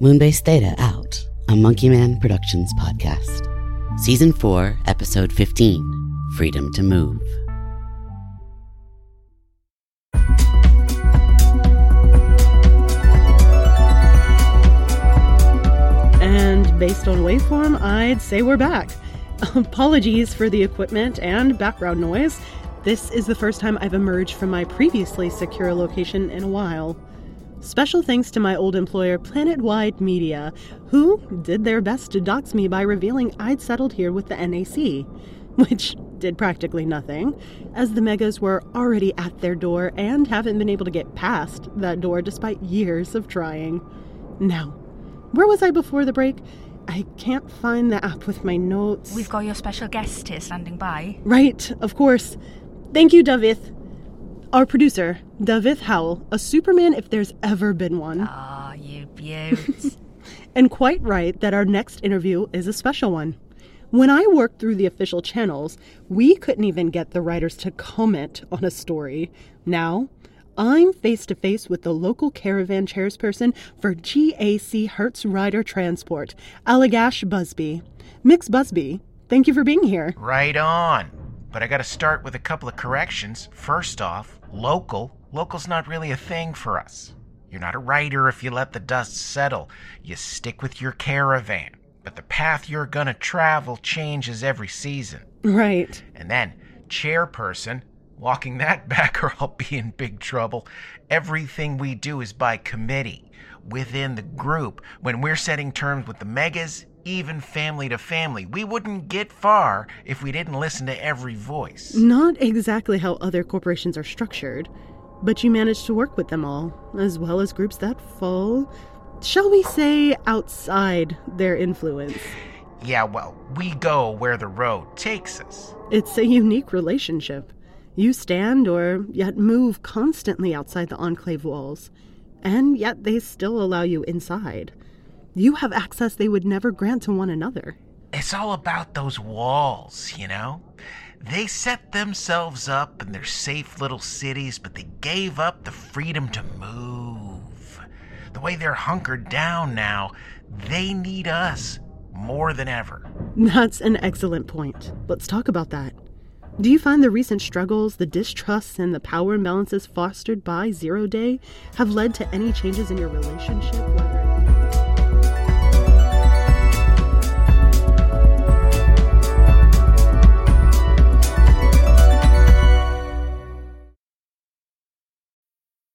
Moonbase Theta out, a Monkey Man Productions podcast. Season 4, Episode 15, Freedom to Move. And based on waveform, I'd say we're back. Apologies for the equipment and background noise. This is the first time I've emerged from my previously secure location in a while. Special thanks to my old employer, Planetwide Media, who did their best to dox me by revealing I'd settled here with the NAC, which did practically nothing, as the megas were already at their door and haven't been able to get past that door despite years of trying. Now, where was I before the break? I can't find the app with my notes. We've got your special guest here standing by. Right, of course. Thank you, Davith. Our producer, Davith Howell, a Superman if there's ever been one. Ah, you beaut. And quite right that our next interview is a special one. When I worked through the official channels, we couldn't even get the writers to comment on a story. Now, I'm face-to-face with the local caravan chairperson for GAC Hertz Rider Transport, Allegash Busby. Mix Busby, thank you for being here. Right on. But I gotta start with a couple of corrections. First off, local's not really a thing for us. You're not a writer if you let the dust settle. You stick with your caravan. But the path you're gonna travel changes every season. Right. And then, chairperson, walking that back or I'll be in big trouble. Everything we do is by committee. Within the group, when we're setting terms with the megas, even family to family, we wouldn't get far if we didn't listen to every voice. Not exactly how other corporations are structured, but you manage to work with them all, as well as groups that fall, shall we say, outside their influence. Yeah, well, we go where the road takes us. It's a unique relationship. You stand or yet move constantly outside the enclave walls, and yet they still allow you inside. You have access they would never grant to one another. It's all about those walls, you know? They set themselves up in their safe little cities, but they gave up the freedom to move. The way they're hunkered down now, they need us more than ever. That's an excellent point. Let's talk about that. Do you find the recent struggles, the distrusts, and the power imbalances fostered by Zero Day have led to any changes in your relationship?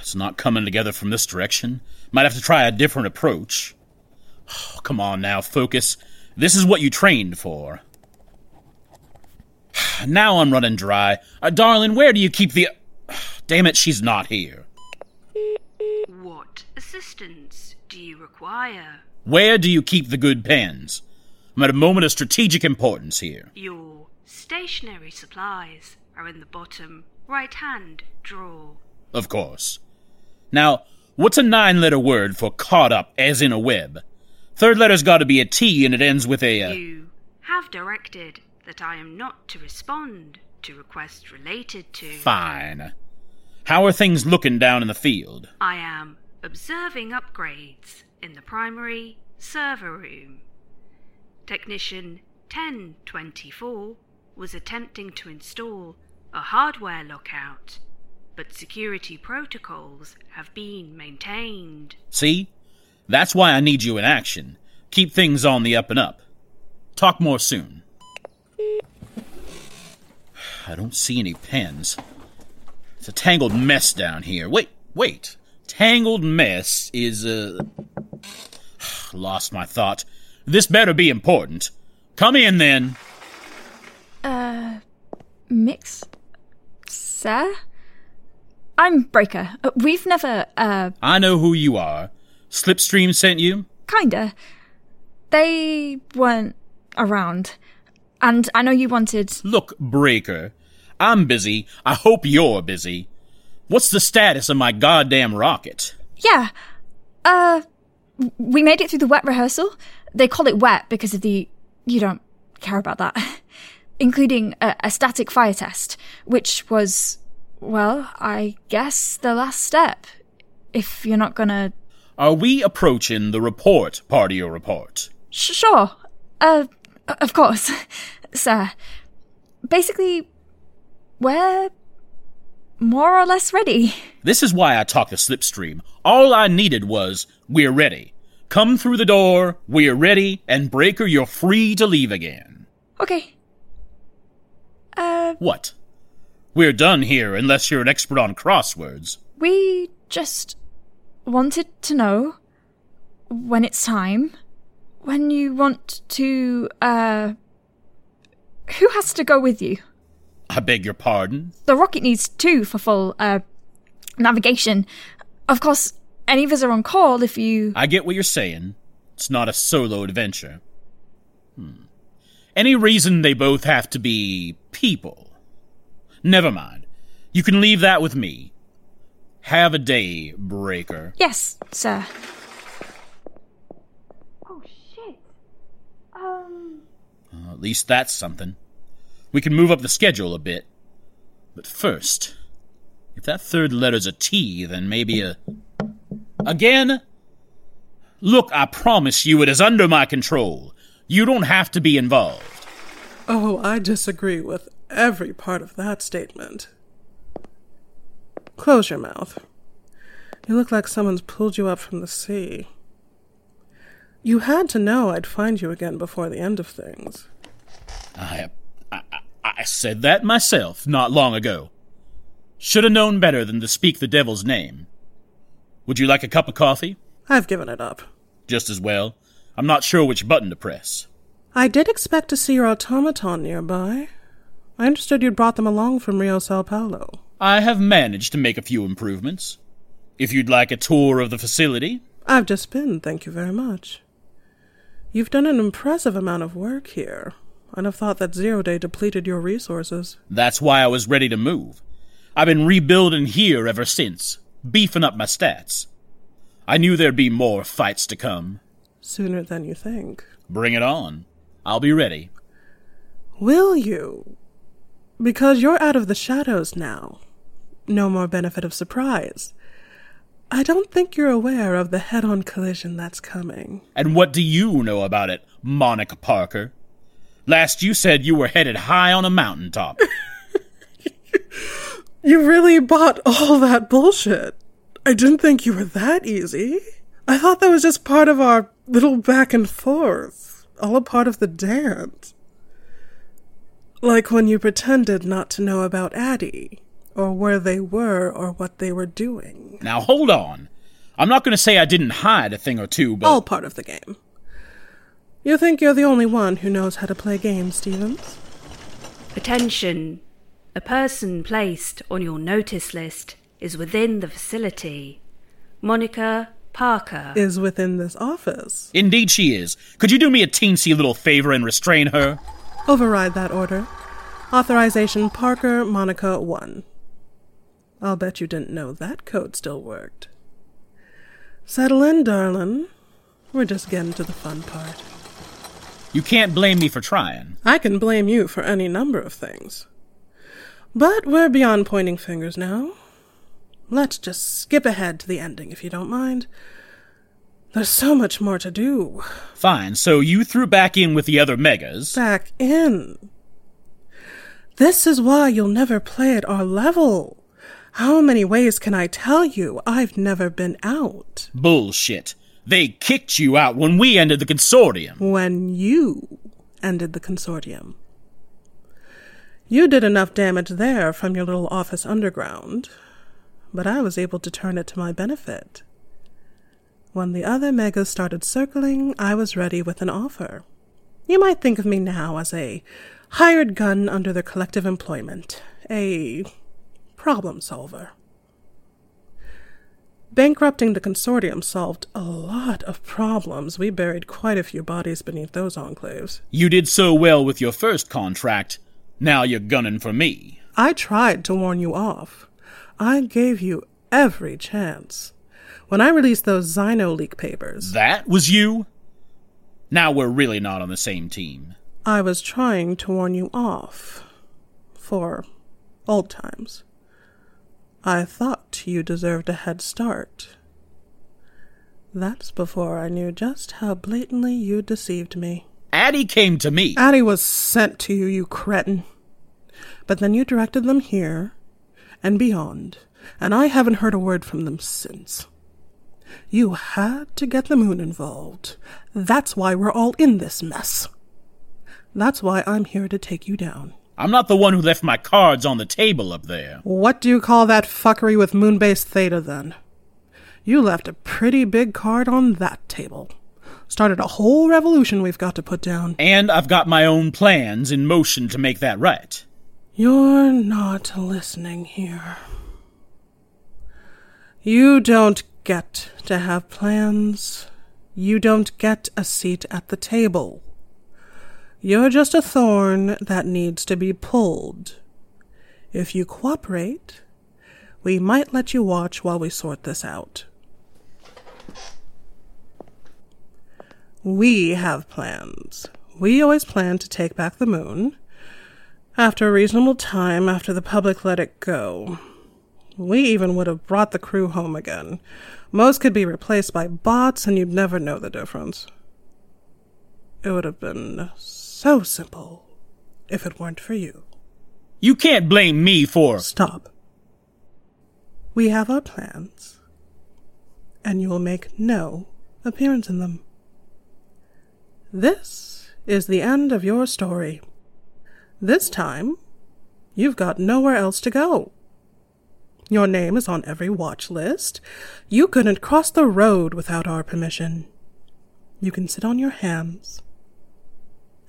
It's not coming together from this direction. Might have to try a different approach. Oh, come on now, focus. This is what you trained for. Now I'm running dry. Darling, where do you keep the... Damn it, she's not here. What assistance do you require? Where do you keep the good pens? I'm at a moment of strategic importance here. Your stationary supplies are in the bottom right-hand drawer. Of course. Now, what's a 9-letter word for caught up, as in a web? Third letter's got to be a T, and it ends with a... You have directed that I am not to respond to requests related to... Fine. How are things looking down in the field? I am observing upgrades in the primary server room. Technician 1024 was attempting to install a hardware lockout, but security protocols have been maintained. See? That's why I need you in action. Keep things on the up and up. Talk more soon. I don't see any pens. It's a tangled mess down here. Wait. Tangled mess is, Lost my thought. This better be important. Come in, then. Mix... Sir? I'm Breaker. We've never, I know who you are. Slipstream sent you? Kinda. They weren't around. And I know you wanted... Look, Breaker, I'm busy. I hope you're busy. What's the status of my goddamn rocket? Yeah, we made it through the wet rehearsal. They call it wet because of the... You don't care about that. Including a static fire test, which was... Well, I guess the last step, if you're not gonna... Are we approaching the report part of your report? Sure. Of course, sir. Basically, we're more or less ready. This is why I talk to Slipstream. All I needed was, we're ready. Come through the door, we're ready, and Breaker, you're free to leave again. Okay. What? We're done here unless you're an expert on crosswords. We just wanted to know when it's time, when you want to, who has to go with you? I beg your pardon? The rocket needs two for full, navigation. Of course, any of us are on call if you... I get what you're saying. It's not a solo adventure. Any reason they both have to be people? Never mind. You can leave that with me. Have a day, Breaker. Yes, sir. Oh, shit. At least that's something. We can move up the schedule a bit. But first, if that third letter's a T, then maybe a... Again? Look, I promise you it is under my control. You don't have to be involved. Oh, I disagree with every part of that statement. Close your mouth. You look like someone's pulled you up from the sea. You had to know I'd find you again before the end of things. I said that myself not long ago. Should have known better than to speak the devil's name. Would you like a cup of coffee? I've given it up. Just as well. I'm not sure which button to press. I did expect to see your automaton nearby. I understood you'd brought them along from Rio Sao Paulo. I have managed to make a few improvements. If you'd like a tour of the facility... I've just been, thank you very much. You've done an impressive amount of work here, and I've thought that Zero Day depleted your resources. That's why I was ready to move. I've been rebuilding here ever since, beefing up my stats. I knew there'd be more fights to come. Sooner than you think. Bring it on. I'll be ready. Will you... Because you're out of the shadows now. No more benefit of surprise. I don't think you're aware of the head-on collision that's coming. And what do you know about it, Monica Parker? Last you said you were headed high on a mountaintop. You really bought all that bullshit. I didn't think you were that easy. I thought that was just part of our little back and forth. All a part of the dance. Like when you pretended not to know about Addie, or where they were, or what they were doing. Now hold on. I'm not going to say I didn't hide a thing or two, but... All part of the game. You think you're the only one who knows how to play games, Stevens? Attention. A person placed on your notice list is within the facility. Monica Parker. Is within this office. Indeed she is. Could you do me a teensy little favor and restrain her? Override that order. Authorization Parker Monica 1. I'll bet you didn't know that code still worked. Settle in, darling. We're just getting to the fun part. You can't blame me for trying. I can blame you for any number of things. But we're beyond pointing fingers now. Let's just skip ahead to the ending, if you don't mind. There's so much more to do. Fine, so you threw back in with the other megas. Back in? This is why you'll never play at our level. How many ways can I tell you I've never been out? Bullshit. They kicked you out when we ended the Consortium. When you ended the Consortium. You did enough damage there from your little office underground, but I was able to turn it to my benefit. When the other megas started circling, I was ready with an offer. You might think of me now as a hired gun under their collective employment, a problem solver. Bankrupting the Consortium solved a lot of problems. We buried quite a few bodies beneath those enclaves. You did so well with your first contract. Now you're gunning for me. I tried to warn you off. I gave you every chance. When I released those XynoLeak papers... That was you? Now we're really not on the same team. I was trying to warn you off. For old times. I thought you deserved a head start. That's before I knew just how blatantly you deceived me. Addie came to me. Addie was sent to you, you cretin. But then you directed them here and beyond, and I haven't heard a word from them since. You had to get the moon involved. That's why we're all in this mess. That's why I'm here to take you down. I'm not the one who left my cards on the table up there. What do you call that fuckery with Moonbase Theta, then? You left a pretty big card on that table. Started a whole revolution we've got to put down. And I've got my own plans in motion to make that right. You're not listening here. You don't get to have plans. You don't get a seat at the table. You're just a thorn that needs to be pulled. If you cooperate, we might let you watch while we sort this out. We have plans. We always plan to take back the moon after a reasonable time after the public let it go. We even would have brought the crew home again. Most could be replaced by bots and you'd never know the difference. It would have been... so simple, if it weren't for you. You can't blame me for... Stop. We have our plans, and you will make no appearance in them. This is the end of your story. This time, you've got nowhere else to go. Your name is on every watch list. You couldn't cross the road without our permission. You can sit on your hands...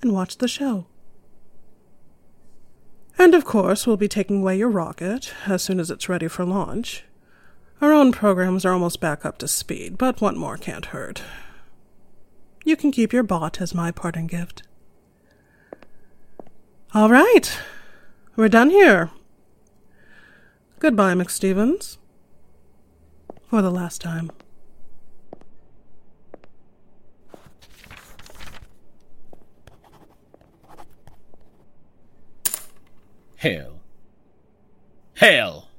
and watch the show. And of course, we'll be taking away your rocket as soon as it's ready for launch. Our own programs are almost back up to speed, but one more can't hurt. You can keep your bot as my parting gift. All right, we're done here. Goodbye, McStevens. For the last time. Hell.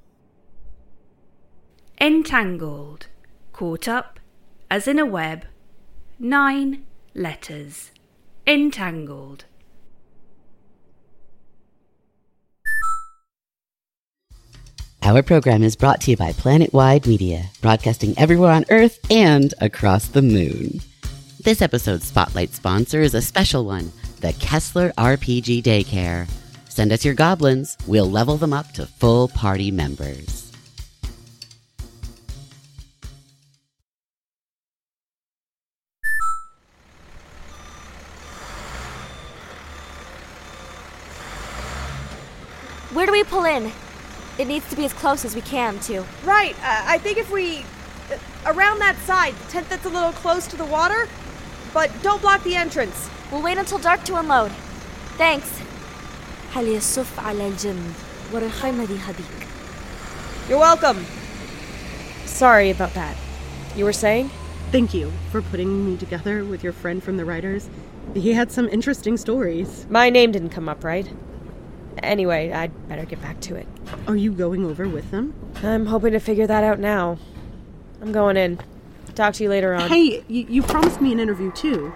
Entangled. Caught up, as in a web. 9 letters. Entangled. Our program is brought to you by Planetwide Media, broadcasting everywhere on Earth and across the moon. This episode's spotlight sponsor is a special one, the Kessler RPG Daycare. Send us your goblins. We'll level them up to full party members. Where do we pull in? It needs to be as close as we can to... Right. I think if we... around that side, the tent that's a little close to the water. But don't block the entrance. We'll wait until dark to unload. Thanks. حليصف على الجنب ورا الخيمة دي هديك. You're welcome. Sorry about that. You were saying? Thank you for putting me together with your friend from the writers. He had some interesting stories. My name didn't come up, right? Anyway, I'd better get back to it. Are you going over with them? I'm hoping to figure that out now. I'm going in. Talk to you later on. Hey, you promised me an interview too.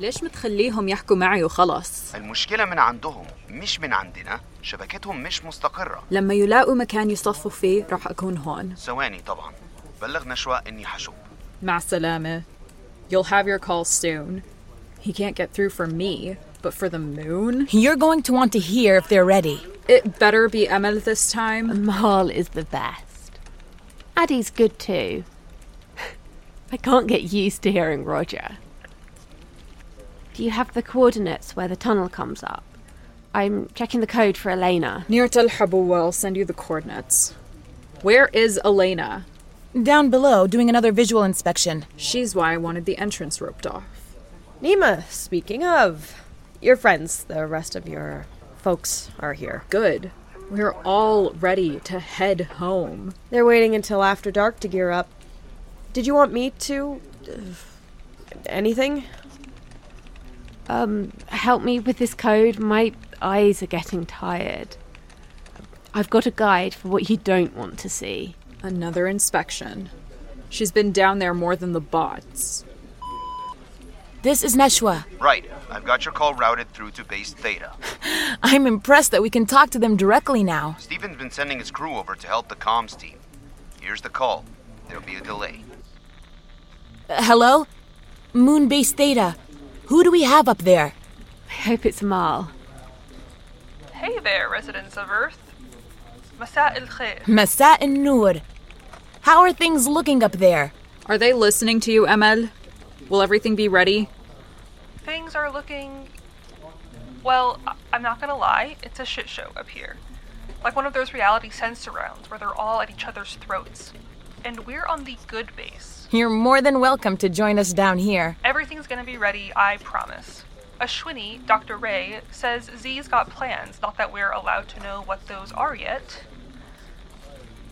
ليش متخليهم يحكوا معي وخلاص؟ المشكلة من عندهم مش من عندنا. شبكتهم مش مستقرة. لما يلاقوا مكان يصفوا فيه راح أكون هون. ثواني طبعا. بلغ نشوى إني حشوب. مع السلامة. You'll have your call soon. He can't get through for me, but for the moon? You're going to want to hear if they're ready. It better be Amal this time. Amal is the best. Addie's good too. I can't get used to hearing Roger. You have the coordinates where the tunnel comes up. I'm checking the code for Elena. Near Talhabu, I'll send you the coordinates. Where is Elena? Down below, doing another visual inspection. She's why I wanted the entrance roped off. Nema, speaking of, your friends, the rest of your folks are here. Good. We're all ready to head home. They're waiting until after dark to gear up. Did you want me to... anything? Help me with this code. My eyes are getting tired. I've got a guide for what you don't want to see. Another inspection. She's been down there more than the bots. This is Neshwa. Right. I've got your call routed through to Base Theta. I'm impressed that we can talk to them directly now. Steven's been sending his crew over to help the comms team. Here's the call. There'll be a delay. Hello? Moonbase Theta. Who do we have up there? I hope it's Amal. Hey there, residents of Earth. Masa al-Khair. Masa al-Nur. How are things looking up there? Are they listening to you, Amal? Will everything be ready? Things are looking... well, I'm not gonna lie, it's a shit show up here. Like one of those reality sense rounds where they're all at each other's throats. And we're on the good base. You're more than welcome to join us down here. Everything's gonna be ready, I promise. Ashwini, Dr. Ray, says Z's got plans, not that we're allowed to know what those are yet.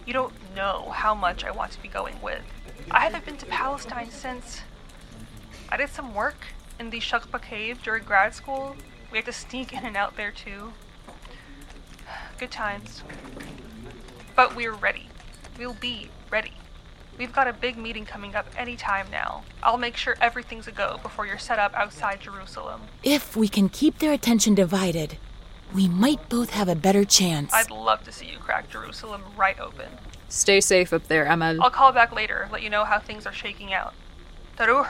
You don't know how much I want to be going with. I haven't been to Palestine since... I did some work in the Shakba cave during grad school. We had to sneak in and out there too. Good times. But we're ready. We'll be ready. We've got a big meeting coming up any time now. I'll make sure everything's a go before you're set up outside Jerusalem. If we can keep their attention divided, we might both have a better chance. I'd love to see you crack Jerusalem right open. Stay safe up there, Amal. I'll call back later, let you know how things are shaking out. Allah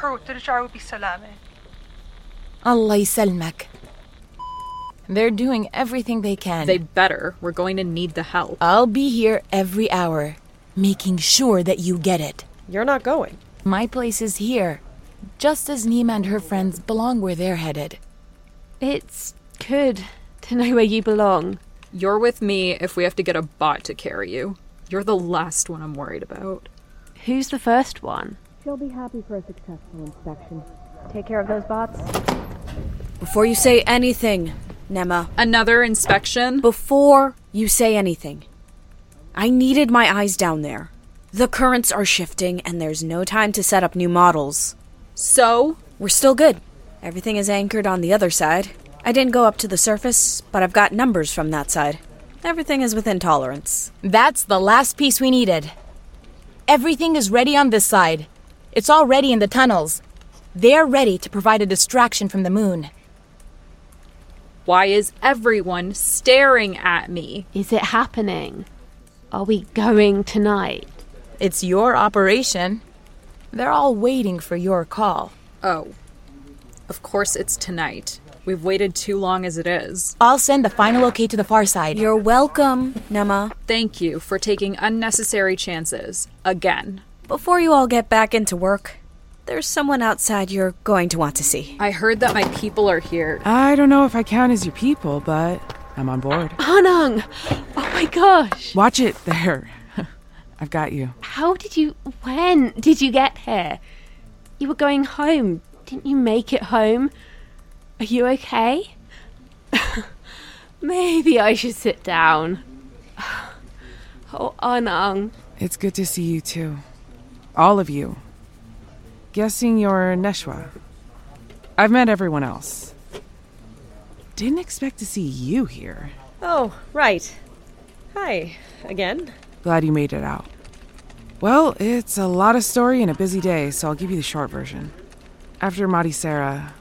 ysalmak. They're doing everything they can. They better. We're going to need the help. I'll be here every hour, making sure that you get it. You're not going. My place is here, just as Nema and her friends belong where they're headed. It's good to know where you belong. You're with me if we have to get a bot to carry you. You're the last one I'm worried about. Who's the first one? She'll be happy for a successful inspection. Take care of those bots. Before you say anything, Nema. Another inspection? Before you say anything. I needed my eyes down there. The currents are shifting, and there's no time to set up new models. So? We're still good. Everything is anchored on the other side. I didn't go up to the surface, but I've got numbers from that side. Everything is within tolerance. That's the last piece we needed. Everything is ready on this side. It's already in the tunnels. They're ready to provide a distraction from the moon. Why is everyone staring at me? Is it happening? Are we going tonight? It's your operation. They're all waiting for your call. Oh. Of course it's tonight. We've waited too long as it is. I'll send the final okay to the far side. You're welcome, Nema. Thank you for taking unnecessary chances. Again. Before you all get back into work, there's someone outside you're going to want to see. I heard that my people are here. I don't know if I count as your people, but I'm on board. Anang! Oh my gosh! Watch it there. I've got you. When did you get here? You were going home. Didn't you make it home? Are you okay? Maybe I should sit down. Oh, Anang. It's good to see you too. All of you. Guessing you're Neshwa. I've met everyone else. Didn't expect to see you here. Oh, right. Hi, again. Glad you made it out. Well, it's a lot of story and a busy day, so I'll give you the short version. After Madi Sarah,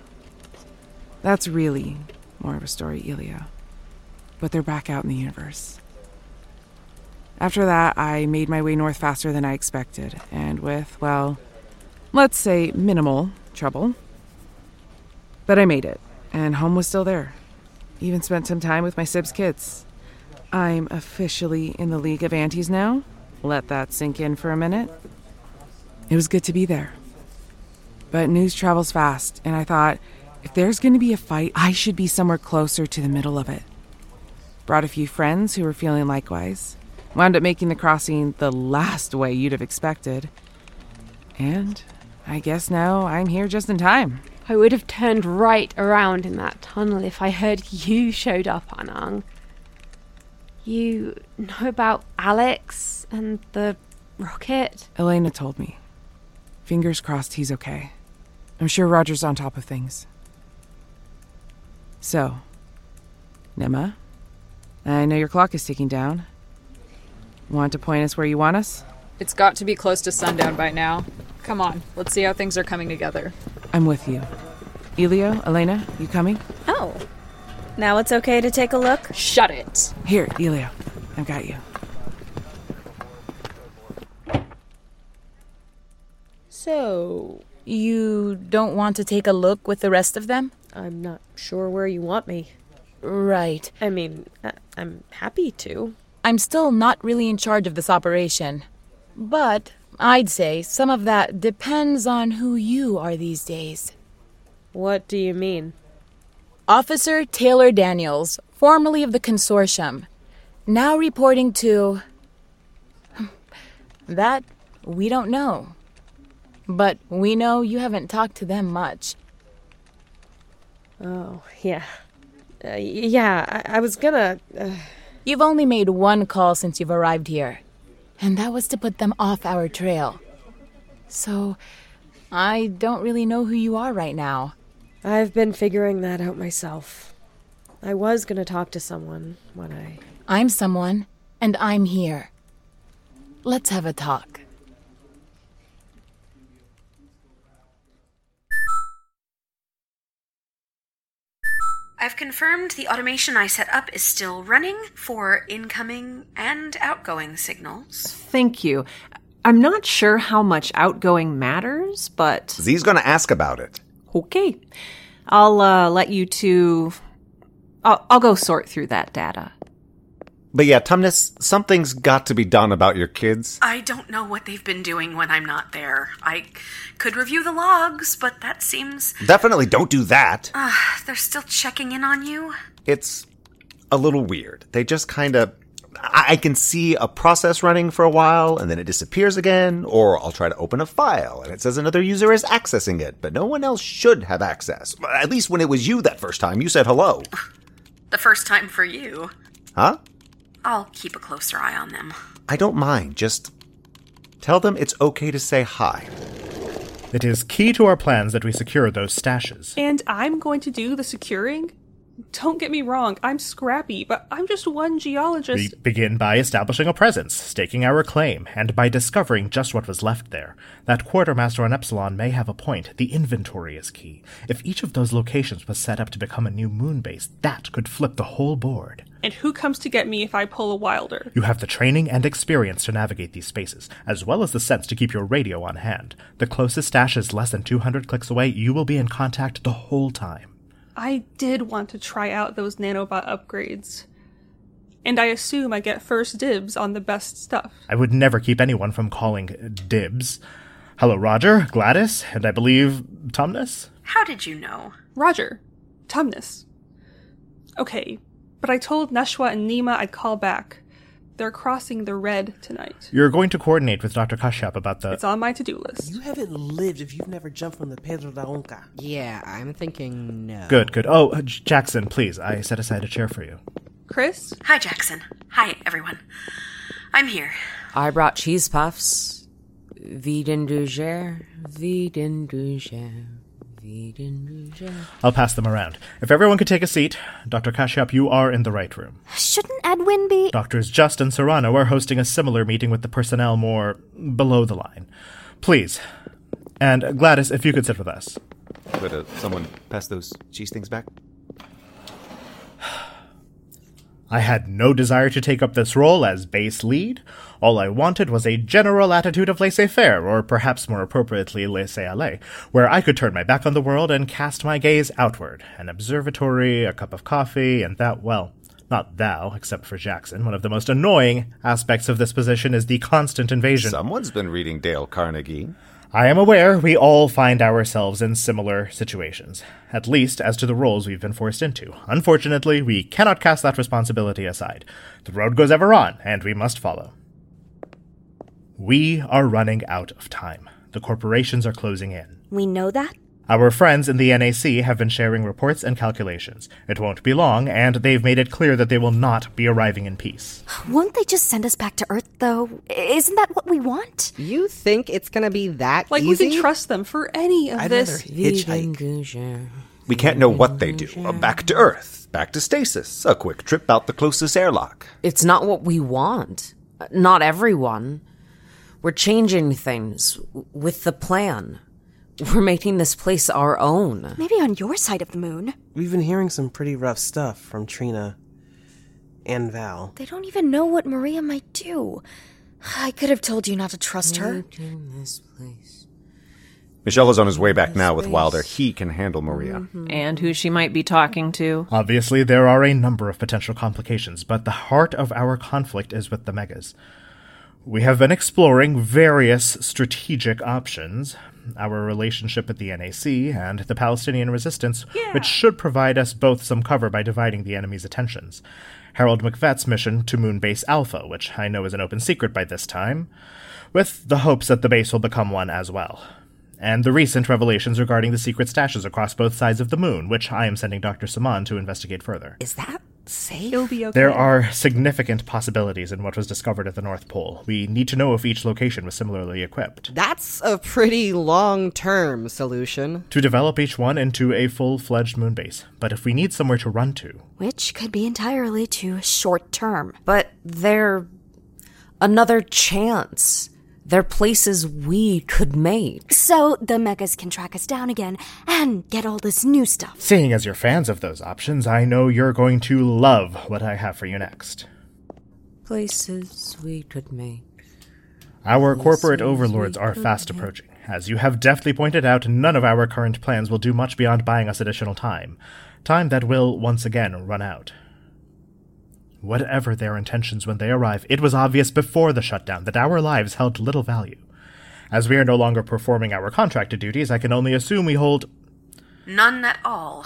that's really more of a story, Ilya. But they're back out in the universe. After that, I made my way north faster than I expected, and with, well, let's say minimal trouble. But I made it, and home was still there. Even spent some time with my Sib's kids. I'm officially in the League of Aunties now. Let that sink in for a minute. It was good to be there. But news travels fast, and I thought, if there's going to be a fight, I should be somewhere closer to the middle of it. Brought a few friends who were feeling likewise. Wound up making the crossing the last way you'd have expected. And I guess now I'm here just in time. I would have turned right around in that tunnel if I heard you showed up, Anang. You know about Alex and the rocket? Elena told me. Fingers crossed he's okay. I'm sure Roger's on top of things. So, Nema, I know your clock is ticking down. Want to point us where you want us? It's got to be close to sundown by now. Come on, let's see how things are coming together. I'm with you. Elio, Elena, you coming? Oh, now it's okay to take a look? Shut it! Here, Elio, I've got you. So, you don't want to take a look with the rest of them? I'm not sure where you want me. Right. I mean, I'm happy to. I'm still not really in charge of this operation. But I'd say some of that depends on who you are these days. What do you mean? Officer Taylor Daniels, formerly of the Consortium, now reporting to... That we don't know. But we know you haven't talked to them much. Oh, yeah. I was gonna... You've only made one call since you've arrived here. And that was to put them off our trail. So, I don't really know who you are right now. I've been figuring that out myself. I was going to talk to someone when I'm someone, and I'm here. Let's have a talk. I've confirmed the automation I set up is still running for incoming and outgoing signals. Thank you. I'm not sure how much outgoing matters, but... Z's gonna ask about it. Okay. I'll let you two... I'll go sort through that data. But yeah, Tumnus, something's got to be done about your kids. I don't know what they've been doing when I'm not there. I could review the logs, but that seems... Definitely don't do that. They're still checking in on you? It's a little weird. They just kind of... I can see a process running for a while, and then it disappears again, or I'll try to open a file, and it says another user is accessing it, but no one else should have access. At least when it was you that first time, you said hello. The first time for you. Huh? I'll keep a closer eye on them. I don't mind. Just tell them it's okay to say hi. It is key to our plans that we secure those stashes. And I'm going to do the securing? Don't get me wrong, I'm scrappy, but I'm just one geologist. We begin by establishing a presence, staking our claim, and by discovering just what was left there. That quartermaster on Epsilon may have a point. The inventory is key. If each of those locations was set up to become a new moon base, that could flip the whole board. And who comes to get me if I pull a Wilder? You have the training and experience to navigate these spaces, as well as the sense to keep your radio on hand. The closest stash is less than 200 clicks away. You will be in contact the whole time. I did want to try out those nanobot upgrades. And I assume I get first dibs on the best stuff. I would never keep anyone from calling dibs. Hello, Roger, Gladys, and I believe Tumnus? How did you know? Roger. Tumnus. Okay, but I told Neshwa and Nema I'd call back. They're crossing the red tonight. You're going to coordinate with Dr. Kashyap about the... It's on my to-do list. You haven't lived if you've never jumped from the Pedro da Onca. Yeah, I'm thinking no. Good. Oh, Jackson, please. I set aside a chair for you. Chris? Hi, Jackson. Hi, everyone. I'm here. I brought cheese puffs. Vidin duger, vidin duger. I'll pass them around. If everyone could take a seat, Dr. Kashyap, you are in the right room. Shouldn't Edwin be... Doctors Just and Serrano are hosting a similar meeting with the personnel more below the line. Please. And Gladys, if you could sit with us. Could someone pass those cheese things back? I had no desire to take up this role as base lead. All I wanted was a general attitude of laissez-faire, or perhaps more appropriately laissez-aller, where I could turn my back on the world and cast my gaze outward. An observatory, a cup of coffee, and that, well, not thou, except for Jackson. One of the most annoying aspects of this position is the constant invasion. Someone's been reading Dale Carnegie. I am aware we all find ourselves in similar situations, at least as to the roles we've been forced into. Unfortunately, we cannot cast that responsibility aside. The road goes ever on, and we must follow. We are running out of time. The corporations are closing in. We know that? Our friends in the NAC have been sharing reports and calculations. It won't be long, and they've made it clear that they will not be arriving in peace. Won't they just send us back to Earth, though? Isn't that what we want? You think it's gonna be that easy? We can trust them for any of this. I'd rather hitchhike. We can't know what they do. Back to Earth, back to stasis, a quick trip out the closest airlock. It's not what we want. Not everyone. We're changing things with the plan. We're making this place our own. Maybe on your side of the moon. We've been hearing some pretty rough stuff from Trina and Val. They don't even know what Maria might do. I could have told you not to trust her. This place. Michelle is on his way back now with Wilder. He can handle Maria. Mm-hmm. And who she might be talking to. Obviously, there are a number of potential complications, but the heart of our conflict is with the Megas. We have been exploring various strategic options, our relationship with the NAC and the Palestinian resistance, which should provide us both some cover by dividing the enemy's attentions, Harold McVett's mission to Moonbase Alpha, which I know is an open secret by this time, with the hopes that the base will become one as well, and the recent revelations regarding the secret stashes across both sides of the moon, which I am sending Dr. Saman to investigate further. Is that safe? It'll be okay. There are significant possibilities in what was discovered at the North Pole. We need to know if each location was similarly equipped. That's a pretty long-term solution. To develop each one into a full-fledged moon base. But if we need somewhere to run to... Which could be entirely too short-term. But they're... another chance. They're places we could make. So the Megas can track us down again and get all this new stuff. Seeing as you're fans of those options, I know you're going to love what I have for you next. Places we could make. Our corporate overlords are fast approaching. As you have deftly pointed out, none of our current plans will do much beyond buying us additional time. Time that will, once again, run out. Whatever their intentions when they arrive, it was obvious before the shutdown that our lives held little value. As we are no longer performing our contracted duties, I can only assume we hold... none at all.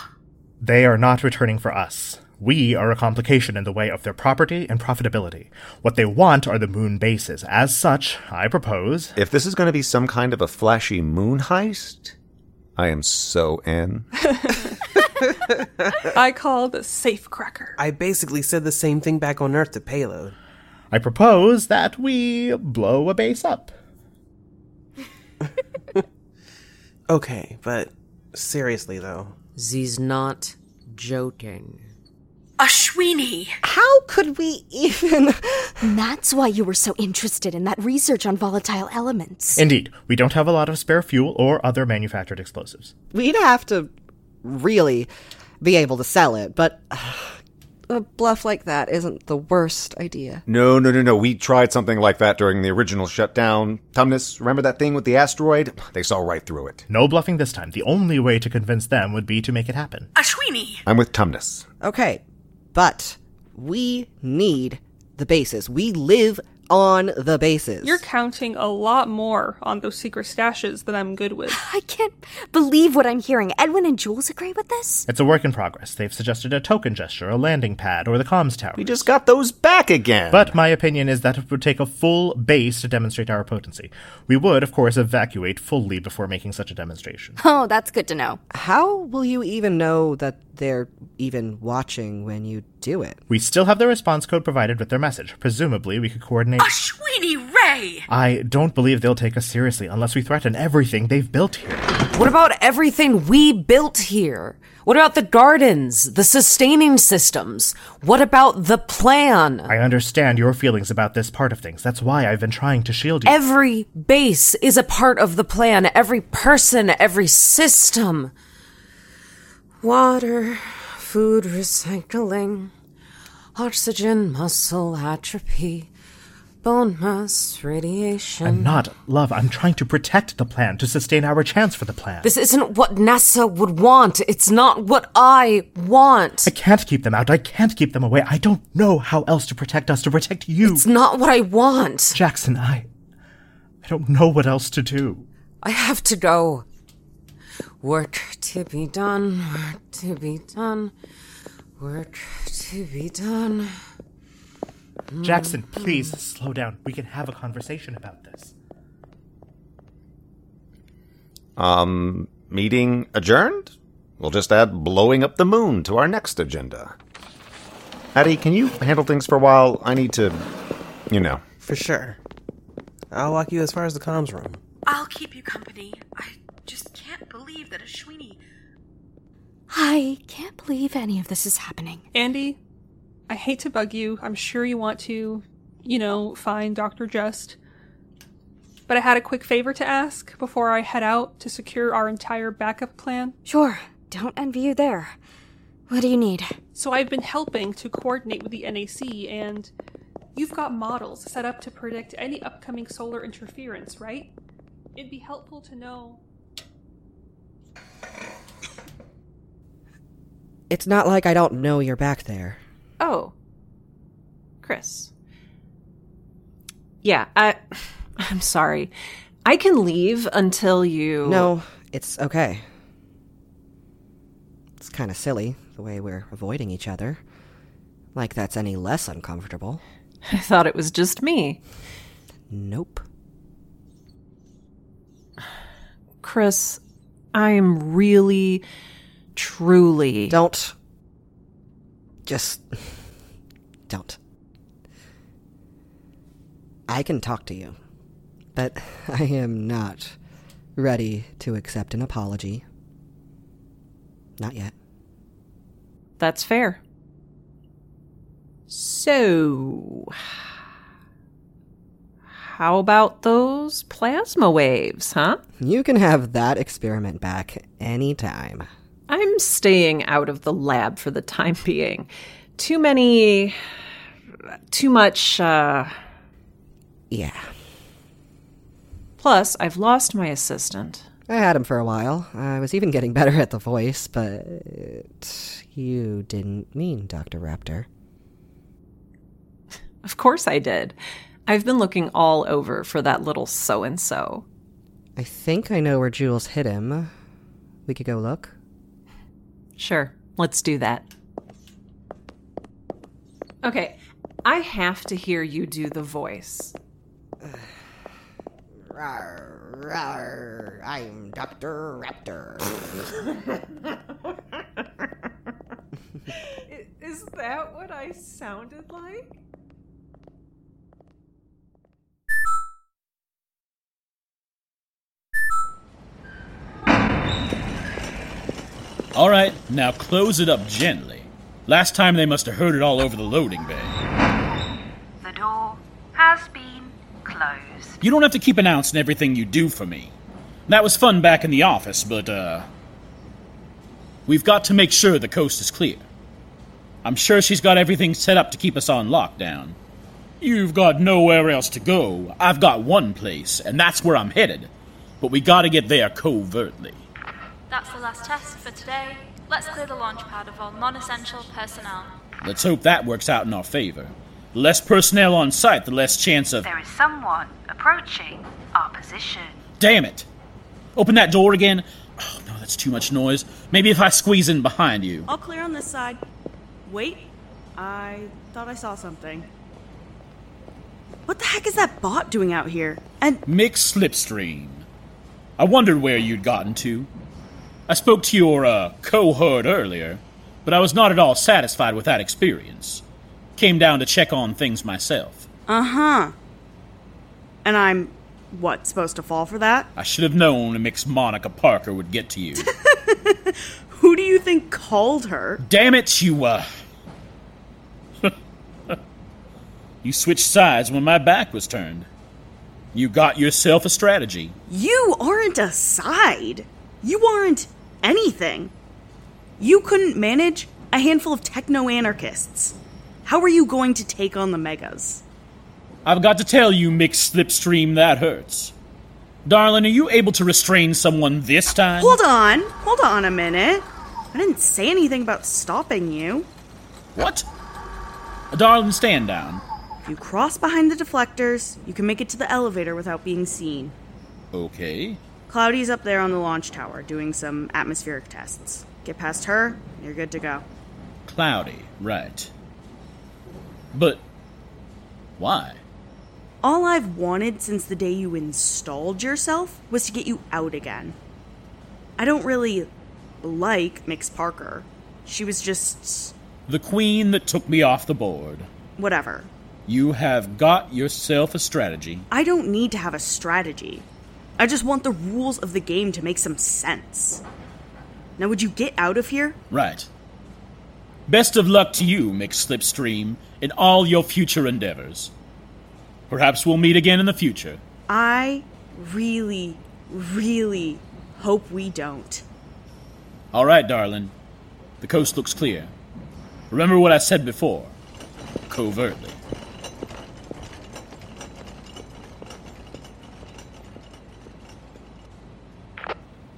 They are not returning for us. We are a complication in the way of their property and profitability. What they want are the moon bases. As such, I propose... If this is going to be some kind of a flashy moon heist, I am so in. I called a safecracker. I basically said the same thing back on Earth to Payload. I propose that we blow a base up. Okay, but seriously, though. Z's not joking. Ashwini! How could we even... That's why you were so interested in that research on volatile elements. Indeed. We don't have a lot of spare fuel or other manufactured explosives. We'd have to... really be able to sell it, but a bluff like that isn't the worst idea. No. We tried something like that during the original shutdown. Tumnus, remember that thing with the asteroid? They saw right through it. No bluffing this time. The only way to convince them would be to make it happen. Ashwini! I'm with Tumnus. Okay, but we need the bases. We live on the bases. You're counting a lot more on those secret stashes than I'm good with. I can't believe what I'm hearing. Edwin and Jules agree with this? It's a work in progress. They've suggested a token gesture, a landing pad, or the comms tower. We just got those back again. But my opinion is that it would take a full base to demonstrate our potency. We would, of course, evacuate fully before making such a demonstration. Oh, that's good to know. How will you even know that they're even watching when you do it? We still have the response code provided with their message. Presumably, we could coordinate... Ashwini Ray! I don't believe they'll take us seriously unless we threaten everything they've built here. What about everything we built here? What about the gardens, the sustaining systems? What about the plan? I understand your feelings about this part of things. That's why I've been trying to shield you. Every base is a part of the plan. Every person, every system... water, food recycling, oxygen, muscle atrophy, bone mass, radiation... I'm not, love. I'm trying to protect the plan, to sustain our chance for the plan. This isn't what NASA would want. It's not what I want. I can't keep them out. I can't keep them away. I don't know how else to protect us, to protect you. It's not what I want. Jackson, I don't know what else to do. I have to go. Work to be done, work to be done, work to be done. Jackson, please slow down. We can have a conversation about this. Meeting adjourned? We'll just add blowing up the moon to our next agenda. Addie, can you handle things for a while? I need to, For sure. I'll walk you as far as the comms room. I'll keep you company. I just can't believe that Ashwini... I can't believe any of this is happening. Andy, I hate to bug you. I'm sure you want to, find Dr. Just. But I had a quick favor to ask before I head out to secure our entire backup plan. Sure. Don't envy you there. What do you need? So I've been helping to coordinate with the NAC, and you've got models set up to predict any upcoming solar interference, right? It'd be helpful to know... It's not like I don't know you're back there. Oh. Chris. Yeah, I'm sorry. I can leave until you... No, it's okay. It's kind of silly, the way we're avoiding each other. Like that's any less uncomfortable. I thought it was just me. Nope. Chris, I am really, truly... Don't. Just... Don't. I can talk to you. But I am not ready to accept an apology. Not yet. That's fair. So, how about those plasma waves, huh? You can have that experiment back anytime. I'm staying out of the lab for the time being. Too much. Yeah. Plus, I've lost my assistant. I had him for a while. I was even getting better at the voice, but you didn't mean Dr. Raptor. Of course I did. I've been looking all over for that little so-and-so. I think I know where Jules hid him. We could go look. Sure, let's do that. Okay, I have to hear you do the voice. Rawr, rawr, I'm Dr. Raptor. Is that what I sounded like? All right, now close it up gently. Last time they must have heard it all over the loading bay. The door has been closed. You don't have to keep announcing everything you do for me. That was fun back in the office, but, we've got to make sure the coast is clear. I'm sure she's got everything set up to keep us on lockdown. You've got nowhere else to go. I've got one place, and that's where I'm headed. But we gotta get there covertly. That's the last test for today. Let's clear the launch pad of all non-essential personnel. Let's hope that works out in our favor. The less personnel on site, the less chance of... There is someone approaching our position. Damn it! Open that door again. Oh, no, that's too much noise. Maybe if I squeeze in behind you. All clear on this side. Wait, I thought I saw something. What the heck is that bot doing out here? And... Mix Slipstream. I wondered where you'd gotten to. I spoke to your, cohort earlier, but I was not at all satisfied with that experience. Came down to check on things myself. Uh-huh. And I'm, supposed to fall for that? I should have known Mix Monica Parker would get to you. Who do you think called her? Damn it, you switched sides when my back was turned. You got yourself a strategy. You aren't a side. You aren't... anything. You couldn't manage a handful of techno-anarchists. How are you going to take on the megas? I've got to tell you, Mix Slipstream, that hurts. Darling, are you able to restrain someone this time? Hold on a minute. I didn't say anything about stopping you. What? Darling, stand down. If you cross behind the deflectors, you can make it to the elevator without being seen. Okay. Cloudy's up there on the launch tower doing some atmospheric tests. Get past her, and you're good to go. Cloudy, right. But why? All I've wanted since the day you installed yourself was to get you out again. I don't really like Mix Parker. She was just... the queen that took me off the board. Whatever. You have got yourself a strategy. I don't need to have a strategy. I just want the rules of the game to make some sense. Now would you get out of here? Right. Best of luck to you, Mix Slipstream, in all your future endeavors. Perhaps we'll meet again in the future. I really, really hope we don't. All right, darling. The coast looks clear. Remember what I said before. Covertly.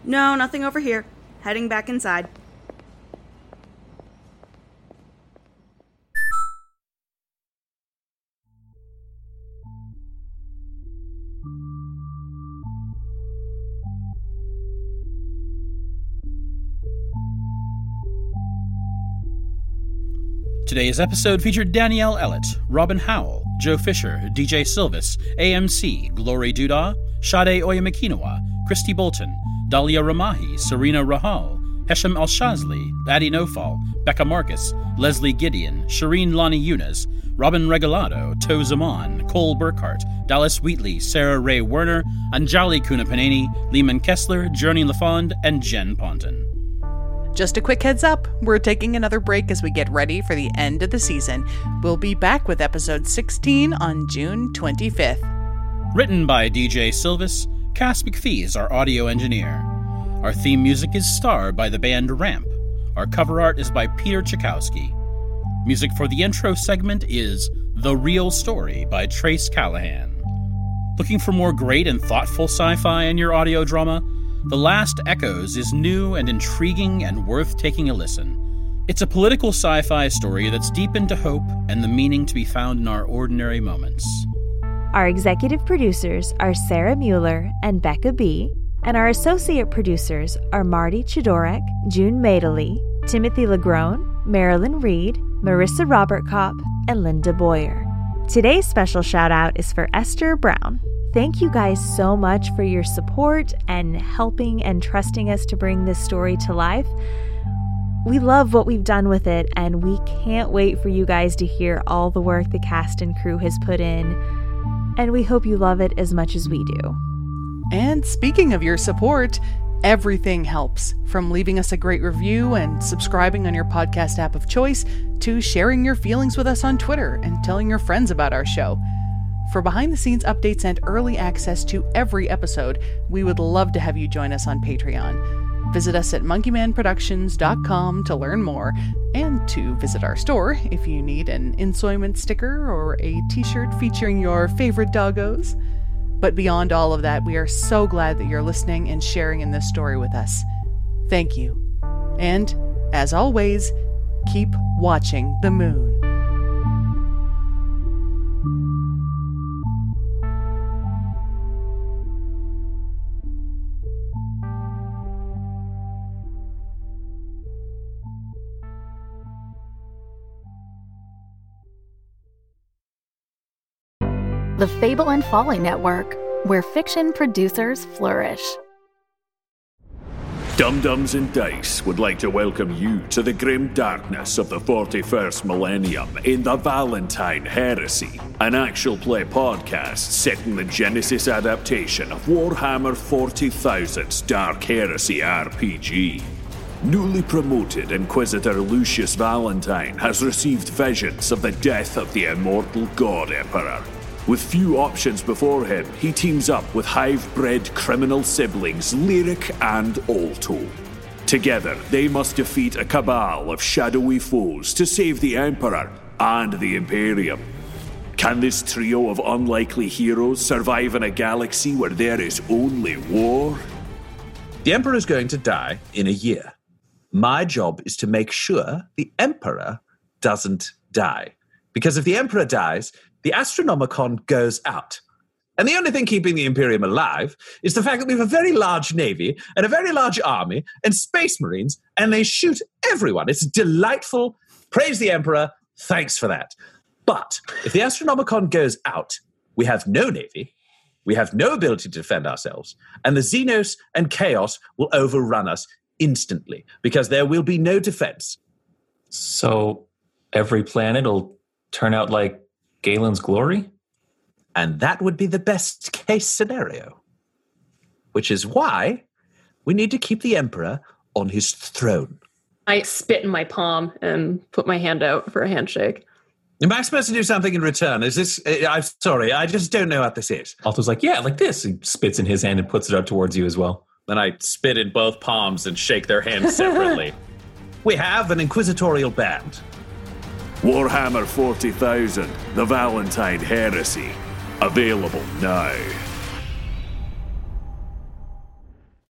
No, nothing over here. Heading back inside. Today's episode featured Danielle Ellett, Robin Howell, Joe Fisher, DJ Silvis, AMC, Glory Duda, Sade Oyemekinawa, Christy Bolton, Dalia Ramahi, Serena Rahal, Hesham Al-Shazli, Addie Nofal, Becca Marcus, Leslie Gideon, Shireen Lani Yunus, Robin Regalado, Toe Zaman, Cole Burkhart, Dallas Wheatley, Sarah Ray Werner, Anjali Kunapaneni, Lehman Kessler, Journey LaFond, and Jen Ponton. Just a quick heads up, we're taking another break as we get ready for the end of the season. We'll be back with episode 16 on June 25th. Written by DJ Silvis, Cass McPhee is our audio engineer. Our theme music is Star by the band Ramp. Our cover art is by Peter Tchaikovsky. Music for the intro segment is The Real Story by Trace Callahan. Looking for more great and thoughtful sci-fi in your audio drama? The Last Echoes is new and intriguing and worth taking a listen. It's a political sci-fi story that's deep into hope and the meaning to be found in our ordinary moments. Our executive producers are Sarah Mueller and Becca B., and our associate producers are Marty Chidorek, June Madeley, Timothy Lagrone, Marilyn Reed, Marissa Robert-Kopp, and Linda Boyer. Today's special shout-out is for Esther Brown. Thank you guys so much for your support and helping and trusting us to bring this story to life. We love what we've done with it, and we can't wait for you guys to hear all the work the cast and crew has put in, and we hope you love it as much as we do. And speaking of your support, everything helps, from leaving us a great review and subscribing on your podcast app of choice to sharing your feelings with us on Twitter and telling your friends about our show. For behind-the-scenes updates and early access to every episode, we would love to have you join us on Patreon. Visit us at monkeymanproductions.com to learn more, and to visit our store if you need an ensoyment sticker or a t-shirt featuring your favorite doggos. But beyond all of that, we are so glad that you're listening and sharing in this story with us. Thank you. And, as always, keep watching the moon. The Fable and Folly Network, where fiction producers flourish. Dum-Dums and Dice would like to welcome you to the grim darkness of the 41st millennium in The Valentine Heresy, an actual play podcast set in the Genesis adaptation of Warhammer 40,000's Dark Heresy RPG. Newly promoted Inquisitor Lucius Valentine has received visions of the death of the immortal God Emperor. With few options before him, he teams up with hive-bred criminal siblings Lyric and Alto. Together, they must defeat a cabal of shadowy foes to save the Emperor and the Imperium. Can this trio of unlikely heroes survive in a galaxy where there is only war? The Emperor is going to die in a year. My job is to make sure the Emperor doesn't die. Because if the Emperor dies, the Astronomicon goes out. And the only thing keeping the Imperium alive is the fact that we have a very large navy and a very large army and space marines, and they shoot everyone. It's delightful. Praise the Emperor. Thanks for that. But if the Astronomicon goes out, we have no navy, we have no ability to defend ourselves, and the Xenos and Chaos will overrun us instantly because there will be no defense. So every planet will turn out like Galen's Glory? And that would be the best case scenario, which is why we need to keep the Emperor on his throne. I spit in my palm and put my hand out for a handshake. Am I supposed to do something in return? Is this... I'm sorry, I just don't know what this is. Alto's like, yeah, like this. He spits in his hand and puts it up towards you as well. Then I spit in both palms and shake their hands separately. We have an inquisitorial band. Warhammer 40,000, The Valentine Heresy. Available now.